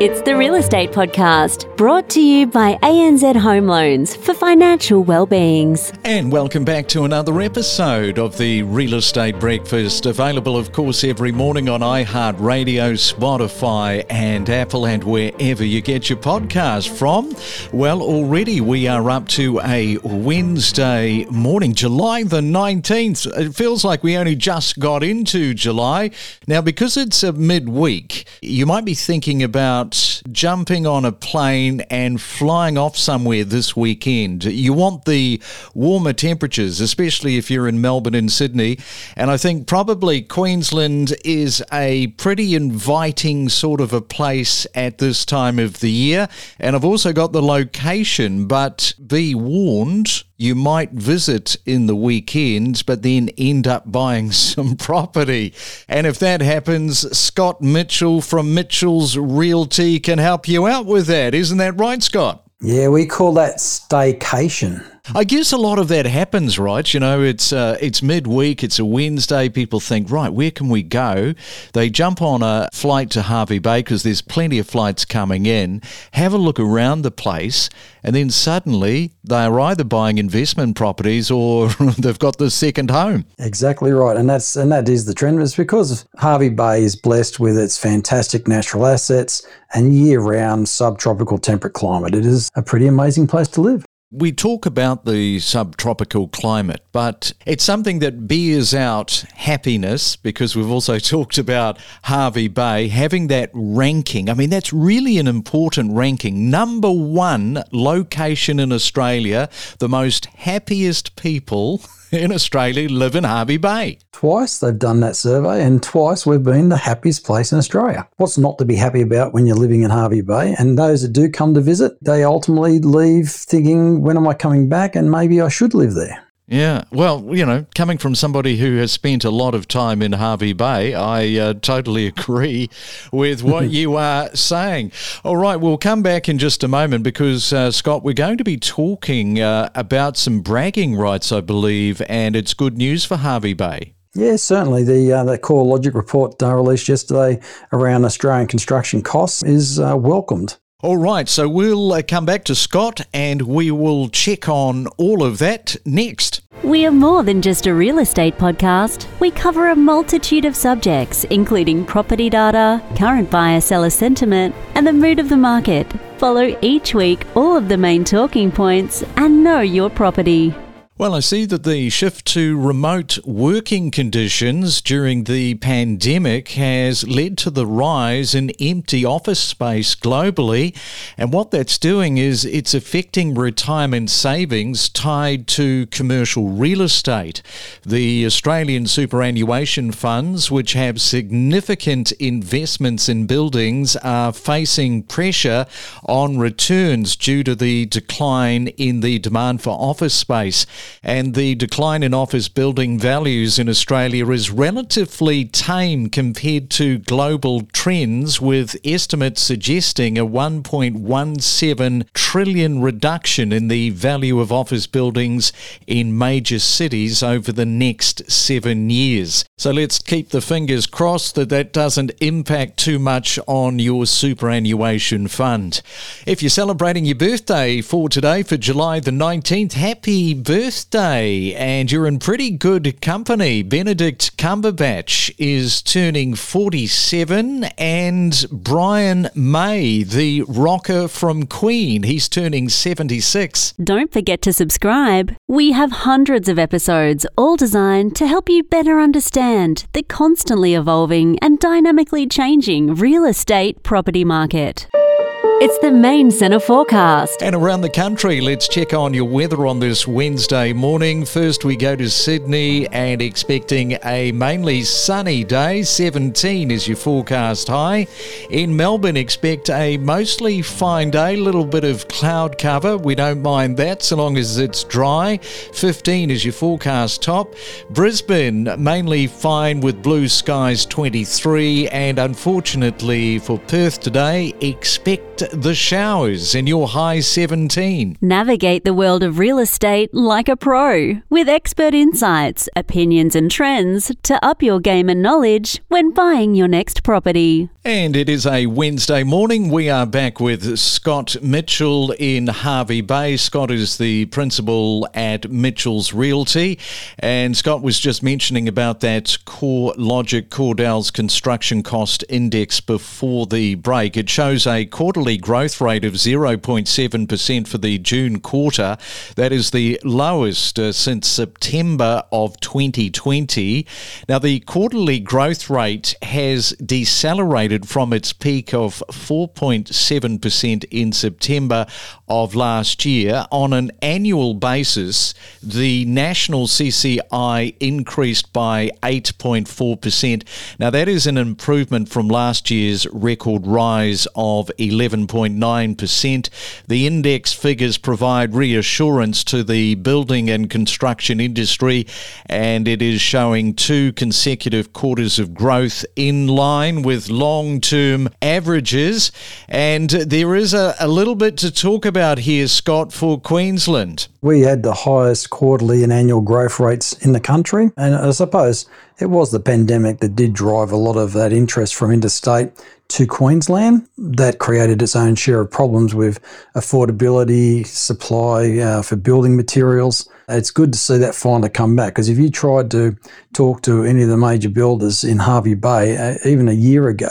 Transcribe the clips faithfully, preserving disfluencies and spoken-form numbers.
It's the Real Estate Podcast, brought to you by A N Z Home Loans for financial well-beings. And welcome back to another episode of the Real Estate Breakfast, available, of course, every morning on iHeartRadio, Spotify and Apple, and wherever you get your podcast from. Well, already we are up to a Wednesday morning, July the nineteenth. It feels like we only just got into July. Now, because it's a midweek, you might be thinking about jumping on a plane and flying off somewhere this weekend. You want the warmer temperatures, especially if you're in Melbourne and Sydney. And I think probably Queensland is a pretty inviting sort of a place at this time of the year. And I've also got the location, but be warned, you might visit in the weekends, but then end up buying some property. And if that happens, Scott Mitchell from Mitchell's Realty can help you out with that. Isn't that right, Scott? Yeah, we call that staycation. I guess a lot of that happens, right? You know, it's uh, it's midweek, it's a Wednesday, people think, right, where can we go? They jump on a flight to Hervey Bay because there's plenty of flights coming in, have a look around the place, and then suddenly they're either buying investment properties or they've got the second home. Exactly right, and that's and that is the trend. It's because Hervey Bay is blessed with its fantastic natural assets and year-round subtropical temperate climate. It is a pretty amazing place to live. We talk about the subtropical climate, but it's something that bears out happiness, because we've also talked about Hervey Bay having that ranking. I mean, that's really an important ranking. Number one location in Australia, the most happiest people in Australia live in Hervey Bay. Twice they've done that survey, and twice we've been the happiest place in Australia. What's not to be happy about when you're living in Hervey Bay? And those that do come to visit, they ultimately leave thinking, when am I coming back? And maybe I should live there. Yeah, well, you know, coming from somebody who has spent a lot of time in Hervey Bay, I uh, totally agree with what you are saying. All right, we'll come back in just a moment because, uh, Scott, we're going to be talking uh, about some bragging rights, I believe, and it's good news for Hervey Bay. Yeah, certainly. The uh, the CoreLogic report uh, released yesterday around Australian construction costs is uh, welcomed. All right, so we'll come back to Scott and we will check on all of that next. We are more than just a real estate podcast. We cover a multitude of subjects, including property data, current buyer-seller sentiment, and the mood of the market. Follow each week all of the main talking points and know your property. Well, I see that the shift to remote working conditions during the pandemic has led to the rise in empty office space globally. And what that's doing is it's affecting retirement savings tied to commercial real estate. The Australian superannuation funds, which have significant investments in buildings, are facing pressure on returns due to the decline in the demand for office space. And the decline in office building values in Australia is relatively tame compared to global trends, with estimates suggesting a one point one seven trillion dollars reduction in the value of office buildings in major cities over the next seven years. So let's keep the fingers crossed that that doesn't impact too much on your superannuation fund. If you're celebrating your birthday for today, for July the nineteenth, happy birthday. Birthday, and you're in pretty good company. Benedict Cumberbatch is turning forty-seven, and Brian May, the rocker from Queen, he's turning seventy-six. Don't forget to subscribe. We have hundreds of episodes, all designed to help you better understand the constantly evolving and dynamically changing real estate property market. It's the main centre forecast. And around the country, let's check on your weather on this Wednesday morning. First, we go to Sydney and expecting a mainly sunny day. seventeen is your forecast high. In Melbourne, expect a mostly fine day, little bit of cloud cover. We don't mind that so long as it's dry. fifteen is your forecast top. Brisbane, mainly fine with blue skies, twenty-three. And unfortunately for Perth today, expect the showers in your high seventeen. Navigate the world of real estate like a pro with expert insights, opinions and trends to up your game and knowledge when buying your next property. And it is a Wednesday morning. We are back with Scott Mitchell in Hervey Bay. Scott is the principal at Mitchell's Realty. And Scott was just mentioning about that CoreLogic, Cordell's construction cost index before the break. It shows a quarterly growth rate of zero point seven percent for the June quarter. That is the lowest uh, since September of twenty twenty. Now, the quarterly growth rate has decelerated from its peak of four point seven percent in September of last year. On an annual basis, the national C C I increased by eight point four percent. Now, that is an improvement from last year's record rise of eleven point nine percent. The index figures provide reassurance to the building and construction industry, and it is showing two consecutive quarters of growth in line with long long-term averages, and there is a, a little bit to talk about here, Scott, for Queensland. We had the highest quarterly and annual growth rates in the country, and I suppose it was the pandemic that did drive a lot of that interest from interstate to Queensland. That created its own share of problems with affordability, supply uh, for building materials. It's good to see that finally come back, because if you tried to talk to any of the major builders in Hervey Bay, uh, even a year ago,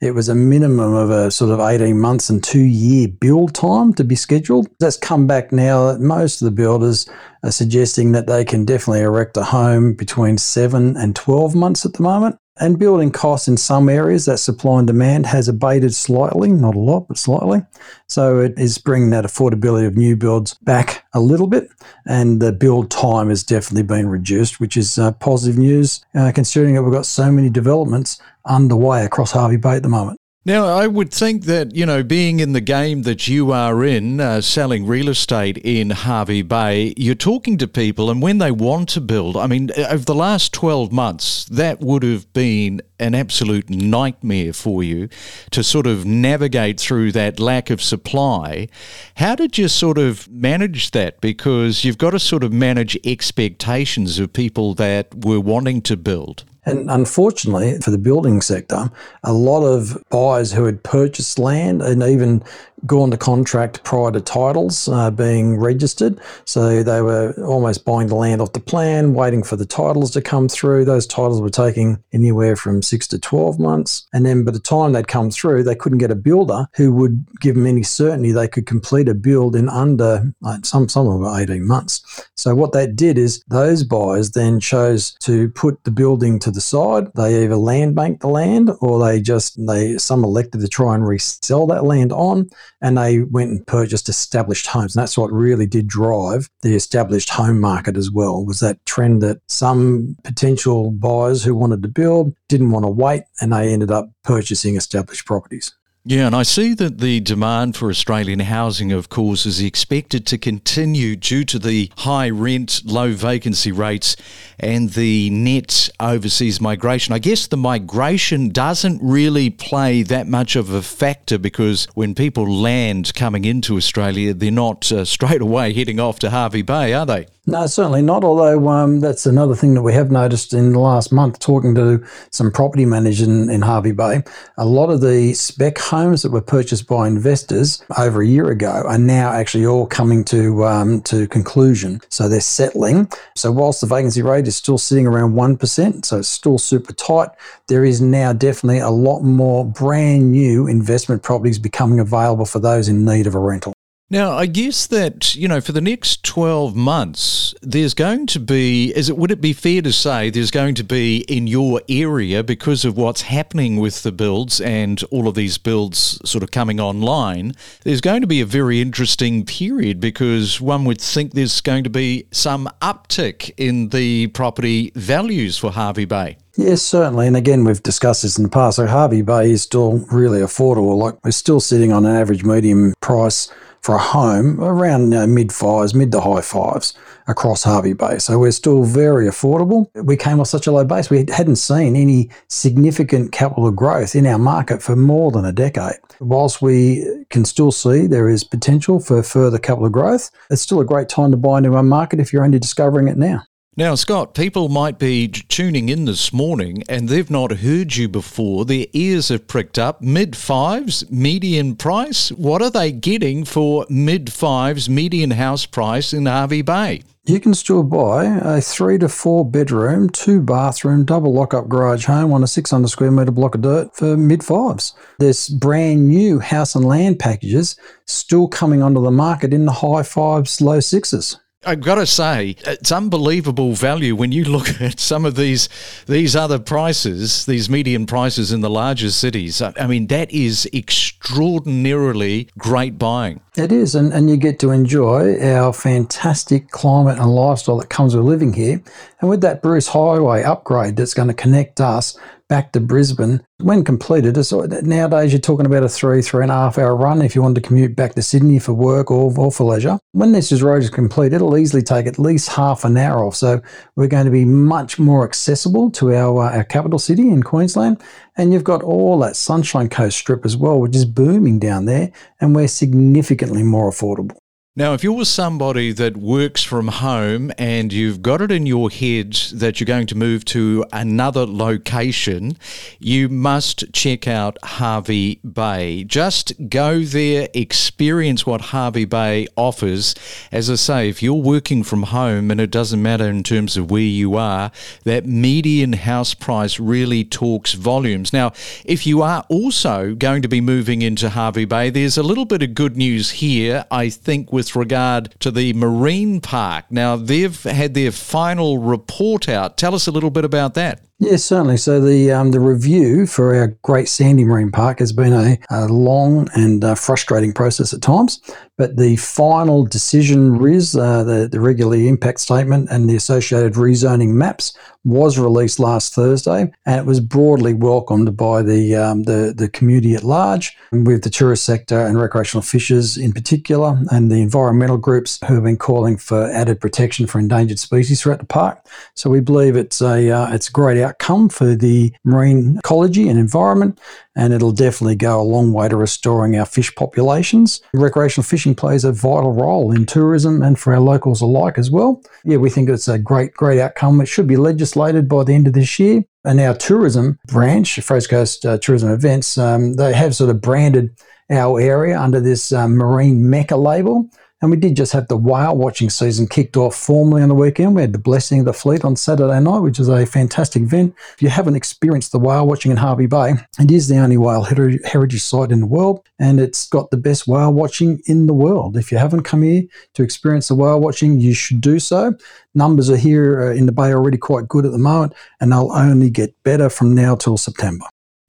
it was a minimum of a sort of eighteen months and two-year build time to be scheduled. That's come back now. That most of the builders are suggesting that they can definitely erect a home between seven and twelve months at the moment. And building costs in some areas, that supply and demand has abated slightly, not a lot, but slightly. So it is bringing that affordability of new builds back a little bit, and the build time has definitely been reduced, which is uh, positive news, uh, considering that we've got so many developments underway across Hervey Bay at the moment. Now, I would think that, you know, being in the game that you are in, uh, selling real estate in Hervey Bay, you're talking to people, and when they want to build, I mean, over the last twelve months, that would have been an absolute nightmare for you to sort of navigate through that lack of supply. How did you sort of manage that? Because you've got to sort of manage expectations of people that were wanting to build. And unfortunately for the building sector, a lot of buyers who had purchased land and even gone to contract prior to titles uh, being registered, so they were almost buying the land off the plan, waiting for the titles to come through. Those titles were taking anywhere from six to twelve months, and then by the time they'd come through, they couldn't get a builder who would give them any certainty they could complete a build in under uh, some some of eighteen months. So what that did is those buyers then chose to put the building to the side. They either land bank the land, or they just they some elected to try and resell that land on, and they went and purchased established homes. And that's what really did drive the established home market as well, was that trend that some potential buyers who wanted to build didn't want to wait, and they ended up purchasing established properties. Yeah, and I see that the demand for Australian housing, of course, is expected to continue due to the high rent, low vacancy rates and the net overseas migration. I guess the migration doesn't really play that much of a factor, because when people land coming into Australia, they're not uh, straight away heading off to Hervey Bay, are they? No, certainly not, although um, that's another thing that we have noticed in the last month talking to some property managers in, in Hervey Bay. A lot of the spec homes that were purchased by investors over a year ago are now actually all coming to um, to conclusion. So they're settling. So whilst the vacancy rate is still sitting around one percent, so it's still super tight, there is now definitely a lot more brand new investment properties becoming available for those in need of a rental. Now, I guess that, you know, for the next twelve months, there's going to be, is it, would it be fair to say there's going to be in your area, because of what's happening with the builds and all of these builds sort of coming online, there's going to be a very interesting period, because one would think there's going to be some uptick in the property values for Hervey Bay. Yes, certainly. And again, we've discussed this in the past. So Hervey Bay is still really affordable. Like, we're still sitting on an average medium price for a home around you know, mid fives, mid to high fives across Hervey Bay. So we're still very affordable. We came off such a low base. We hadn't seen any significant capital growth in our market for more than a decade. Whilst we can still see there is potential for further capital growth, it's still a great time to buy into our market if you're only discovering it now. Now, Scott, people might be tuning in this morning and they've not heard you before. Their ears have pricked up. Mid-fives, median price. What are they getting for mid-fives, median house price in Hervey Bay? You can still buy a three to four bedroom, two bathroom, double lock-up garage home on a six hundred square metre block of dirt for mid-fives. There's brand new house and land packages still coming onto the market in the high fives, low sixes. I've got to say, it's unbelievable value when you look at some of these these other prices, these median prices in the larger cities. I mean, that is extraordinarily great buying. It is, and, and you get to enjoy our fantastic climate and lifestyle that comes with living here. And with that Bruce Highway upgrade that's going to connect us back to Brisbane, when completed, it's, nowadays you're talking about a three, three and a half hour run if you want to commute back to Sydney for work or, or for leisure. When this road is complete, it'll easily take at least half an hour off. So we're going to be much more accessible to our, uh, our capital city in Queensland. And you've got all that Sunshine Coast strip as well, which is booming down there, and we're significantly more affordable. Now, if you're somebody that works from home and you've got it in your head that you're going to move to another location, you must check out Hervey Bay. Just go there, experience what Hervey Bay offers. As I say, if you're working from home, and it doesn't matter in terms of where you are, that median house price really talks volumes. Now, if you are also going to be moving into Hervey Bay, there's a little bit of good news here, I think, with regard to the Marine Park. Now, they've had their final report out. Tell us a little bit about that. Yes, certainly. So the um, the review for our Great Sandy Marine Park has been a, a long and uh, frustrating process at times, but the final decision R I S, uh, the, the regular impact statement and the associated rezoning maps was released last Thursday, and it was broadly welcomed by the um, the, the community at large, with the tourist sector and recreational fishers in particular, and the environmental groups who have been calling for added protection for endangered species throughout the park. So we believe it's a uh, it's a great outcome for the marine ecology and environment, and it'll definitely go a long way to restoring our fish populations. Recreational fishing plays a vital role in tourism and for our locals alike as well. Yeah, we think it's a great, great outcome. It should be legislated by the end of this year. And our tourism branch, Fraser Coast uh, Tourism Events, um, they have sort of branded our area under this um, marine mecca label. And we did just have the whale watching season kicked off formally on the weekend. We had the blessing of the fleet on Saturday night, which is a fantastic event. If you haven't experienced the whale watching in Hervey Bay, it is the only whale heritage site in the world, and it's got the best whale watching in the world. If you haven't come here to experience the whale watching, you should do so. Numbers are here in the bay already quite good at the moment, and they'll only get better from now till September.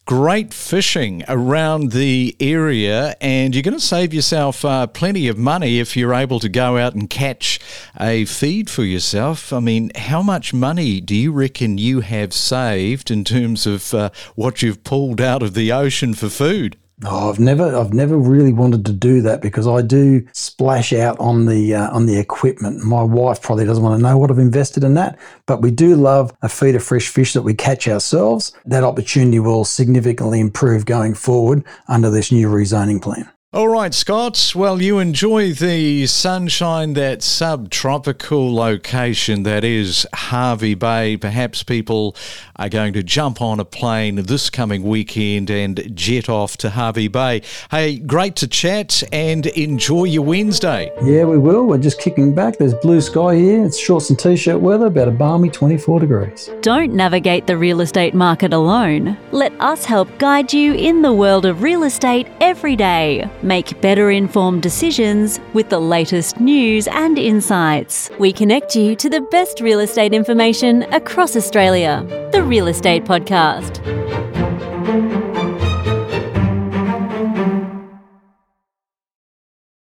Great fishing around the area, and you're going to save yourself uh, plenty of money if you're able to go out and catch a feed for yourself. I mean, how much money do you reckon you have saved in terms of uh, what you've pulled out of the ocean for food? Oh, I've never, I've never really wanted to do that because I do splash out on the uh, on the equipment. My wife probably doesn't want to know what I've invested in that, but we do love a feed of fresh fish that we catch ourselves. That opportunity will significantly improve going forward under this new rezoning plan. All right, Scott. Well, you enjoy the sunshine, that subtropical location that is Hervey Bay. Perhaps people are going to jump on a plane this coming weekend and jet off to Hervey Bay. Hey, great to chat and enjoy your Wednesday. Yeah, we will. We're just kicking back. There's blue sky here. It's shorts and T-shirt weather, about a balmy twenty-four degrees. Don't navigate the real estate market alone. Let us help guide you in the world of real estate every day. Make better informed decisions with the latest news and insights. We connect you to the best real estate information across Australia. The Real Estate Podcast.